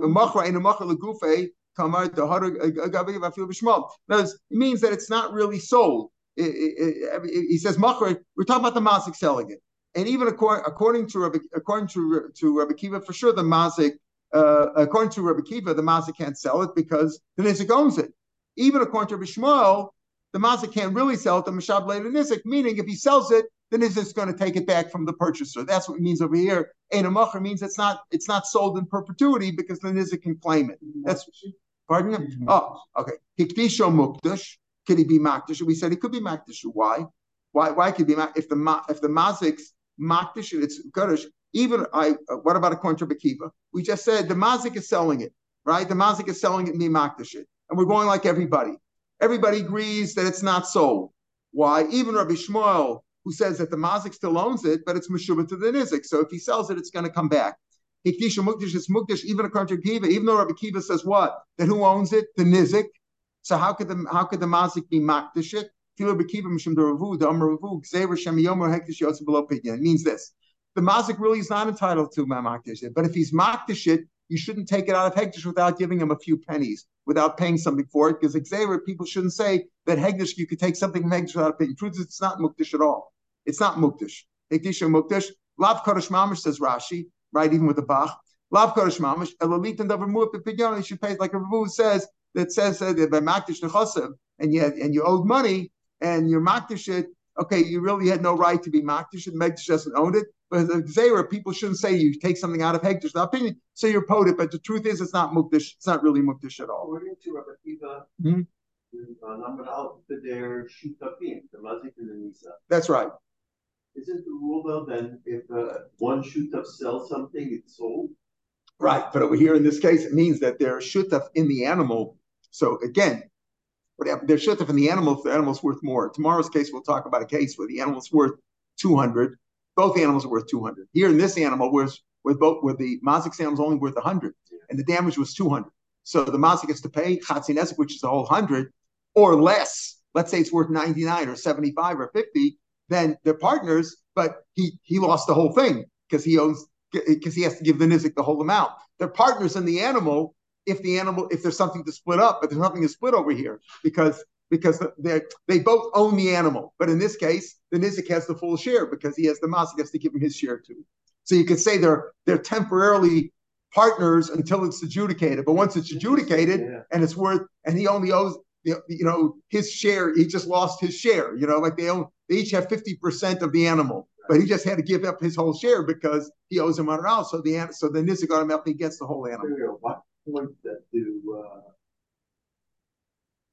Now, it means that it's not really sold. It, it, it, he says, Machur, we're talking about the Mazik selling it. And even according, according to Rabbi, according to, to Rabbi Kiva, for sure, the Mazik, uh, according to Rabbi Kiva, the Mazik can't sell it because the Nezik owns it. Even according to Rabbi Shmuel, the Mazik can't really sell it to Meshab Leda Nezik, meaning if he sells it, then Nizik's going to take it back from the purchaser. That's what it means over here. And a Machur means it's not it's not sold in perpetuity because the Nezik can claim it. That's, pardon him? Oh, okay. Hikdisho Mukdash. Could he be makdashu? We said he could be makdashu. Why? Why? Why could he be if the if the mazik's makdashu? It's kodesh. Even I. Uh, what about a contra b'kiva? We just said the mazik is selling it, right? The mazik is selling it. Me makdashu, and we're going like everybody. Everybody agrees that it's not sold. Why? Even Rabbi Shmuel, who says that the mazik still owns it, but it's meshubah to the nizik. So if he sells it, it's going to come back. Hikdisha mukdash is mukdash. Even a contra b'kiva. Even though Rabbi Kiva says what? That who owns it? The nizik. So how could the how could the mazik be makdash it? It means this: the mazik really is not entitled to makdash it, but if he's makdash it, you shouldn't take it out of hegdish without giving him a few pennies, without paying something for it, because xaver people shouldn't say that hegdish you could take something from hegdish without paying. Truth is, it's not mukdash at all. It's not mukdash. Hegdish and mukdash. Lav kodesh mamish says Rashi, right? Even with the bach, lav kodesh mamish elalit and davar muat b'pidyon. You should pay like a Ravu says. That says uh, that by makdish nechosav and you had, and you owed money and you're makdish it. Okay, you really had no right to be makdish it. Makdish doesn't own it, but the zera people shouldn't say you take something out of hegdish. The opinion, so you're poted. But the truth is, it's not mukdish. It's not really mukdish at all. According to Rabbi Kiva, number out their shutafim, the mazik and the nisa. That's right. Isn't the rule though then if uh, one shutaf sells something, it's sold? Right, but over here in this case, it means that they're shutaf in the animal. So again, there's shutaf in the animal if the animal's worth more. Tomorrow's case, we'll talk about a case where the animal's worth two hundred. Both animals are worth two hundred. Here in this animal, where both where the mazik's animal's only worth one hundred, and the damage was two hundred. So the mazik gets to pay Chatsi Nesek, which is the whole one hundred, or less. Let's say it's worth ninety-nine or seventy-five or fifty. Then they're partners, but he, he lost the whole thing because he owns because he has to give the nizik the whole amount. They're partners in the animal, if the animal, if there's something to split up, but there's nothing to split over here because because they they both own the animal. But in this case, the nizik has the full share because he has the mazik has to give him his share too. So you could say they're they're temporarily partners until it's adjudicated. But once it's adjudicated yeah. and it's worth, and he only owes you know his share, he just lost his share. You know, like they own, they each have fifty percent of the animal, but he just had to give up his whole share because he owes him one hundred dollars. So the so the nizik automatically gets the whole animal. What? Point that do uh,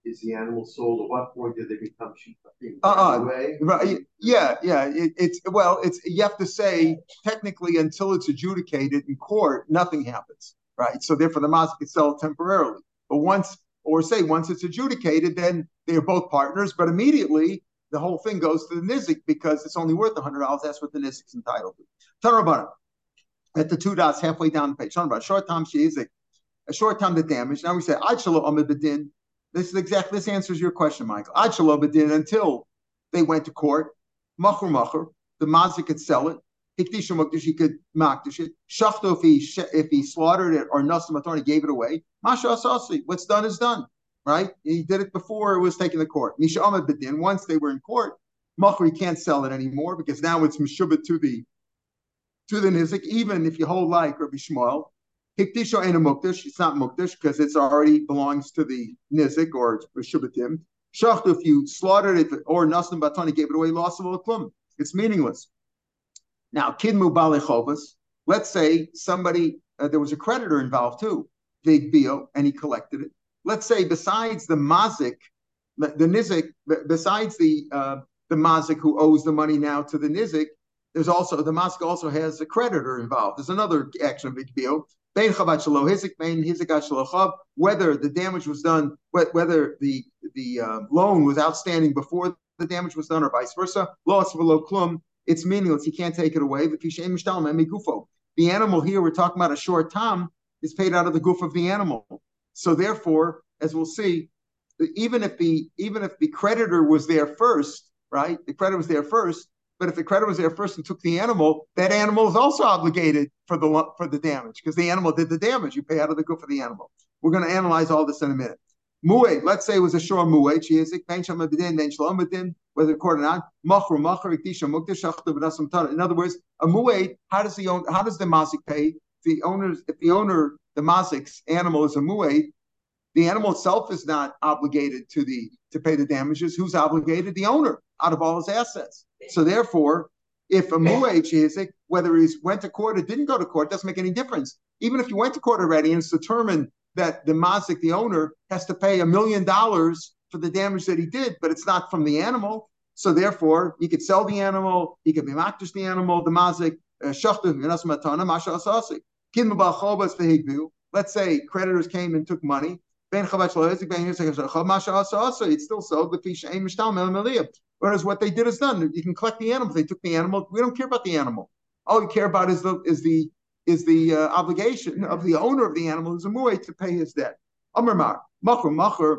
is the animal sold? At what point do they become shutafim? Uh-uh. Right. Yeah, yeah. It, it's well, it's you have to say technically until it's adjudicated in court, nothing happens, right? So therefore, the mazik can sell it temporarily, but once, or say once it's adjudicated, then they are both partners. But immediately, the whole thing goes to the nizik because it's only worth a hundred dollars. That's what the nizik's entitled to. Tanakama at the two dots halfway down the page. Tanakama short tam she izik. A short time to damage. Now we say, Achalo Amibadin. This is exactly, this answers your question, Michael. Achalo Badin, until they went to court. Machur Machur, the mazik could sell it. Hikdish Mukdish, he could makdish it. Shachto, if he slaughtered it, or Nasim Attorney gave it away. Masha Asasi, what's done is done. right? He did it before it was taken to court. Misha Amad Bedin, once they were in court, Machur can't sell it anymore because now it's Meshubah to the to the Nezik, even if you hold like Rabbi Shmuel. Hegdish ain't a Mukdash, it's not Mukdash because it's already belongs to the Nezik or Meshubah to him. Shach, if you slaughtered it or Nasim Batani gave it away, lost of Klum. It's meaningless. Now, Kidmu Balechovas, let's say somebody, uh, there was a creditor involved too, Vigbio, and he collected it. Let's say besides the Mazik, the, the Nizik, besides the uh, the Mazik who owes the money now to the Nizik, there's also, the Mazik also has a creditor involved. There's another action of Vigbio. Whether the damage was done, whether the the uh, loan was outstanding before the damage was done, or vice versa, loss of a low klum, it's meaningless. He can't take it away. The animal here we're talking about, a short tam, is paid out of the goof of the animal. So therefore, as we'll see, even if the even if the creditor was there first, right? The creditor was there first. But if the creditor was there first and took the animal, that animal is also obligated for the for the damage because the animal did the damage. You pay out of the goof of the animal. We're going to analyze all this in a minute. Muay, let's say it was a shor muay. Whether the court or not, machur machur iktisha mukdash shachtav v'nasam tana. In other words, a muay. How does the own, how does the mazik pay? If the owners, if the owner, the mazik's animal is a muay, the animal itself is not obligated to the to pay the damages. Who's obligated? The owner, out of all his assets. So therefore, if a muay, whether he went to court or didn't go to court, doesn't make any difference. Even if you went to court already and it's determined that the mazik, the owner, has to pay a million dollars for the damage that he did, but it's not from the animal. So therefore, you could sell the animal, you could be makdash the animal, the mazik, uh, let's say creditors came and took money. It's still sold. Whereas what they did is done. You can collect the animal. They took the animal. We don't care about the animal. All we care about is the is the is the uh, obligation of the owner of the animal, who's a muay, to pay his debt. Amar machur machur.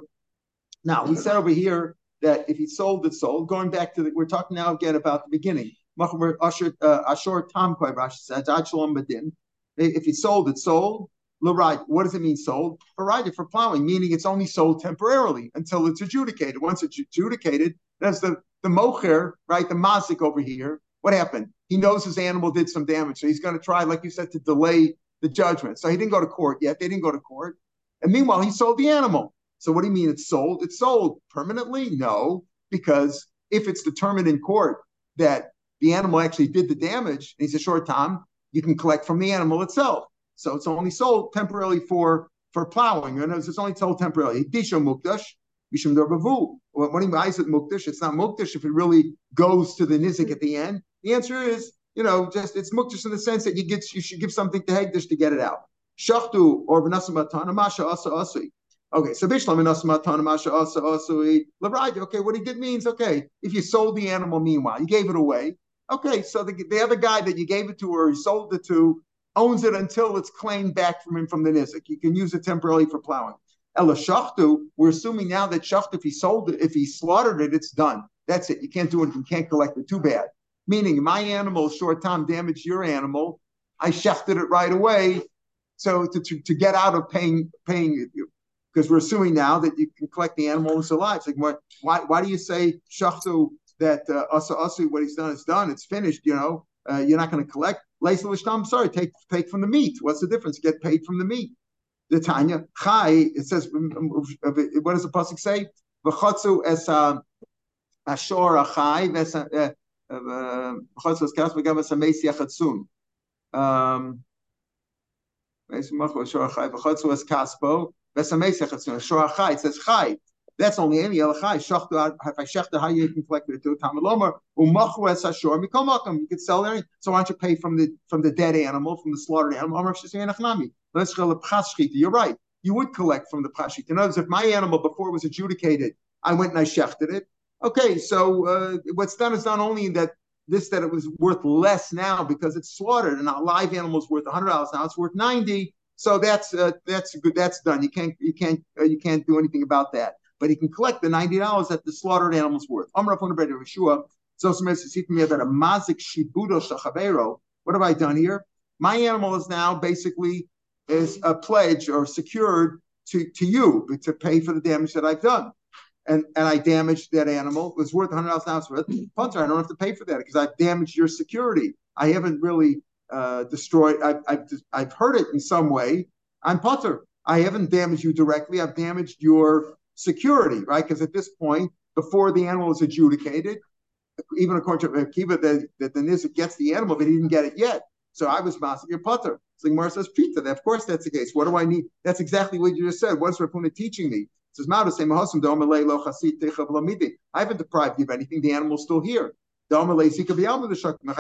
Now we said over here that if he sold, it's sold. Going back to the, we're talking now again about the beginning. Machur asher asher tam koy Rashi says achalom bedin. If he sold, it's sold. L'rayah, what does it mean sold? L'rayah, for plowing, meaning it's only sold temporarily until it's adjudicated. Once it's adjudicated, that's the, the mocher, right, the mazik over here. What happened? He knows his animal did some damage, so he's going to try, like you said, to delay the judgment. So he didn't go to court yet. They didn't go to court. And meanwhile, he sold the animal. So what do you mean it's sold? It's sold permanently? No, because if it's determined in court that the animal actually did the damage, and he's a short time, you can collect from the animal itself. So it's only sold temporarily for, for plowing. And it's only sold temporarily. Hegdisho mukdash, mishum derbavu. When he buys it mukdash, it's not mukdash if it really goes to the nizik at the end. The answer is, you know, just it's mukdash in the sense that you get you should give something to hegdish to get it out. Shachtu or v'nasam matana masha asa asui. Okay, so bishlam v'nasam matana masha asa asui. L'rayah. Okay, what he did means okay. If you sold the animal, meanwhile you gave it away. Okay, so the the other guy that you gave it to or he sold it to owns it until it's claimed back from him from the Nezik. You can use it temporarily for plowing. Ela shachtu, we're assuming now that shachtu, if he sold it, if he slaughtered it, it's done. That's it. You can't do it. You can't collect it. Too bad. Meaning my animal, short time, damaged your animal. I shachted it right away. So to, to, to get out of paying, paying you, because we're assuming now that you can collect the animal and it's alive. It's like, what, why, why do you say shachtu that uh, asa asu, what he's done is done. It's finished, you know. Uh, you're not going to collect. I'm sorry, take take from the meat. What's the difference? Get paid from the meat. The Tanya, Chai, it says, what does the Pasuk say? V'chotzu es ashor achai v'chotzu es kas v'gam es ameis yachatzun. V'chotzu es kaspo v'es ameis yachatzun. Ashor achai, it says chai. That's only any elachai. Shachtu, if I shachtu, how you can collect it to Talmud Lomer? Umachu es hashor mikomakom. You could sell there. So why don't you pay from the from the dead animal, from the slaughtered animal? Amar shesei enachnami. Let's go lepchashchita. You're right. You would collect from the pchashchita. In other words, if my animal before it was adjudicated, I went and I shechted it. Okay, so uh, what's done is not only that this that it was worth less now because it's slaughtered, and a live animal's worth a hundred dollars now. It's worth ninety. So that's uh, that's good. That's done. You can't you can't uh, you can't do anything about that. But he can collect the ninety dollars that the slaughtered animal's worth. Amar Rav Huna bar Yeshua, about a mazik shibudo shachavero. What have I done here? My animal is now basically is a pledge or secured to, to you to pay for the damage that I've done. And and I damaged that animal. It's worth one hundred thousand dollars worth. Punter, I don't have to pay for that because I've damaged your security. I haven't really uh, destroyed. I've, I've, I've hurt it in some way. I'm punter. I haven't damaged you directly. I've damaged your security, right? Because at this point, before the animal is adjudicated, even according to Rabbi Kiva, that the, the Nisic gets the animal, but he didn't get it yet. So I was masking your putter. So the Gemara says, Pita, of course that's the case. What do I need? That's exactly what you just said. What's Rav Huna teaching me? It says, I haven't deprived you of anything. The animal's still here. I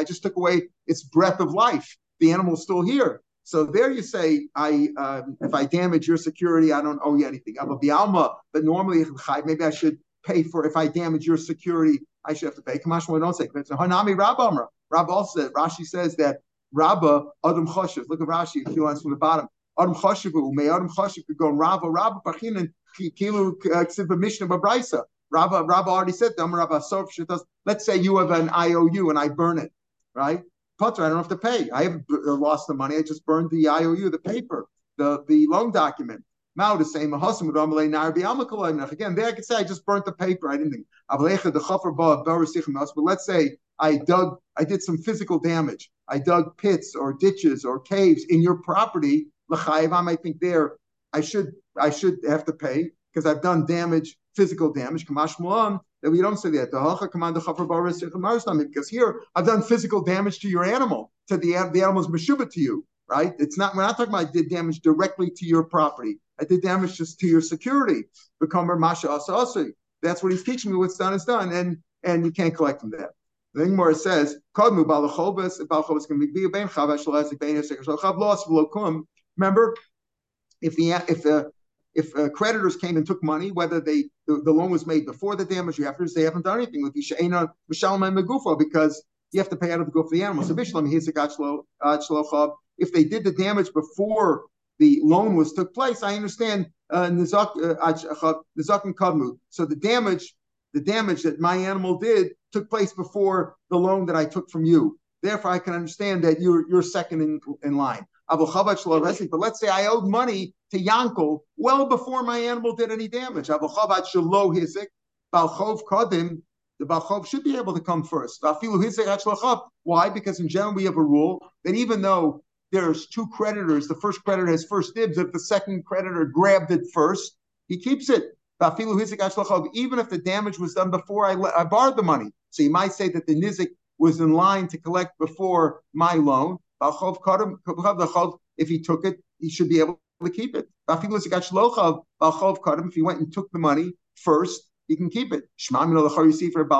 just took away its breath of life. The animal's still here. So there you say, I um, if I damage your security, I don't owe you anything. I'm a bialma, but normally maybe I should pay for, if I damage your security, I should have to pay. Kamashma don't say. Hanami Rabamra. Rab also said, Rashi says that Rabba Adam Choshev. Look at Rashi a few lines from the bottom. Adam Choshevu. May Adam Choshev could go Rabba Rabba Pachinin Kilu Ksiba Mishnah Babraisa. Rabba Rabba already said them. Rabba Sof Shutas. Let's say you have an I O U and I burn it, right? Putter, I don't have to pay. I haven't lost the money. I just burned the I O U, the paper, the, the loan document. Now the same again. There I could say I just burnt the paper. I didn't think. But let's say I dug, I did some physical damage. I dug pits or ditches or caves in your property. I might think there I should I should have to pay because I've done damage, physical damage. That we don't say that. Because here I've done physical damage to your animal, to the the animal's meshubah to you. Right? It's not, we're not talking about I did damage directly to your property. I did damage just to your security. Become Masha Asa Asri. That's what he's teaching me. What's done is done, and and you can't collect from that. The Gemara says, Kodmu Balachobas, Balachobas can be a Bain Chav, Ashalazik Bain Chav loss Velokum. Remember, if the if uh, if uh, creditors came and took money, whether they the, the loan was made before the damage or afterwards, they haven't done anything with Yishaina Mishalma Megufo because you have to pay out of the go for the animal. So Bishlam Hizak Achlo Achlochab. If they did the damage before the loan was took place, I understand Nizak and Kabmu. So the damage, the damage that my animal did took place before the loan that I took from you. Therefore, I can understand that you're you're second in, in line. But let's say I owed money to Yankel well before my animal did any damage. The Balchov should be able to come first. Why? Because in general we have a rule that even though there's two creditors, the first creditor has first dibs. If the second creditor grabbed it first, he keeps it. Even if the damage was done before I, I borrowed the money. So you might say that the Nizik was in line to collect before my loan. If he took it, he should be able to keep it. If he went and took the money first, he can keep it. If there's two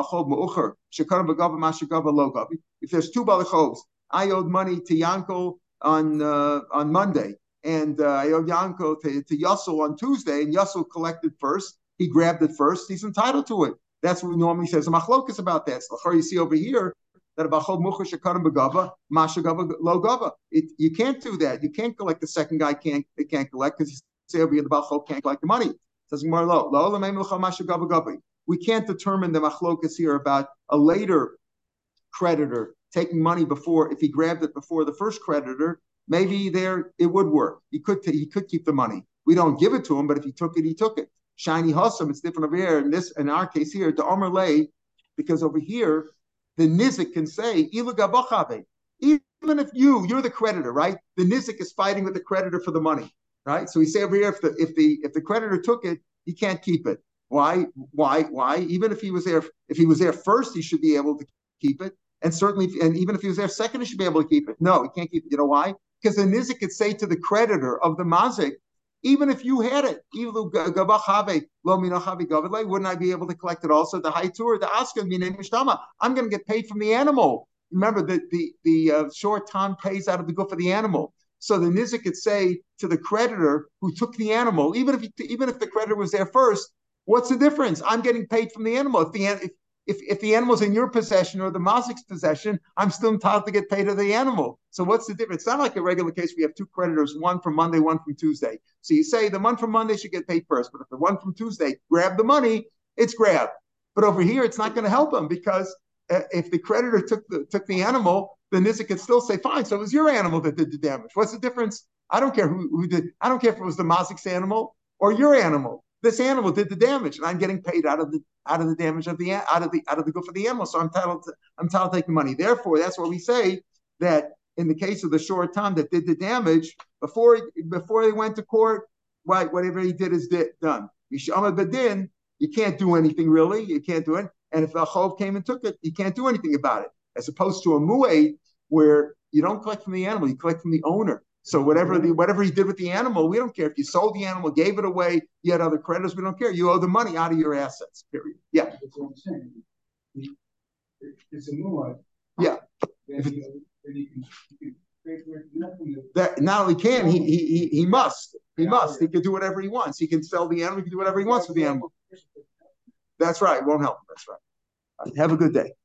balachovs, I owed money to Yankel on uh, on Monday, and uh, I owed Yanko to, to Yussel on Tuesday, and Yussel collected first. He grabbed it first. He's entitled to it. That's what we normally say. So machlok is about that. So you see over here that about chol mucher shekarim begava, mashagava lo gava. You can't do that. You can't collect. The second guy can't it can't collect because you say over here the balchol can't collect the money. Says Gemara lo lo l'meimluchal mashagava gavi. We can't determine the machlok is here about a later creditor taking money before, if he grabbed it before the first creditor, maybe there it would work. He could t- he could keep the money. We don't give it to him, but if he took it, he took it. Shiny Hossam, it's different over here. In this, in our case here, the Amr lay, because over here, the Nizik can say, even if you, you're the creditor, right? The Nizik is fighting with the creditor for the money, right? So we say over here, if the if the if the creditor took it, he can't keep it. Why? Why? Why? Even if he was there, if he was there first, he should be able to keep it. And certainly, and even if he was there second, he should be able to keep it. No, he can't keep it. You know why? Because the Nizik could say to the creditor of the Mazik, even if you had it, wouldn't I be able to collect it also? The Haitur, the Asker, I'm going to get paid from the animal. Remember that the, the uh, short time pays out of the good for the animal. So the Nizik could say to the creditor who took the animal, even if he, even if the creditor was there first, what's the difference? I'm getting paid from the animal. If the if, If, if the animal's in your possession or the Mazik's possession, I'm still entitled to get paid to the animal. So what's the difference? It's not like a regular case where you have two creditors, one from Monday, one from Tuesday. So you say the one from Monday should get paid first, but if the one from Tuesday grabbed the money, it's grabbed. But over here, it's not going to help them because uh, if the creditor took the took the animal, then Nizik could still say, fine, so it was your animal that did the damage. What's the difference? I don't care who, who did. I don't care if it was the Mazik's animal or your animal. This animal did the damage, and I'm getting paid out of the out of the damage of the out of the out of the good for the animal. So I'm entitled to I'm entitled to take the money. Therefore, that's why we say that in the case of the shor tam that did the damage before before they went to court, right? Whatever he did is did, done. Mishama bedin, you can't do anything really. You can't do it. And if a chov came and took it, you can't do anything about it. As opposed to a muay where you don't collect from the animal, you collect from the owner. So whatever the whatever he did with the animal, we don't care. If you sold the animal, gave it away, you had other creditors, we don't care. You owe the money out of your assets, period. Yeah. That's what I'm saying. It's a muay. Yeah. Then you, then you can, you can that not only can, he he he must. He yeah, must. Yeah. He can do whatever he wants. He can sell the animal, he can do whatever he wants with the animal. That's right. It won't help him. That's right. All right. Have a good day.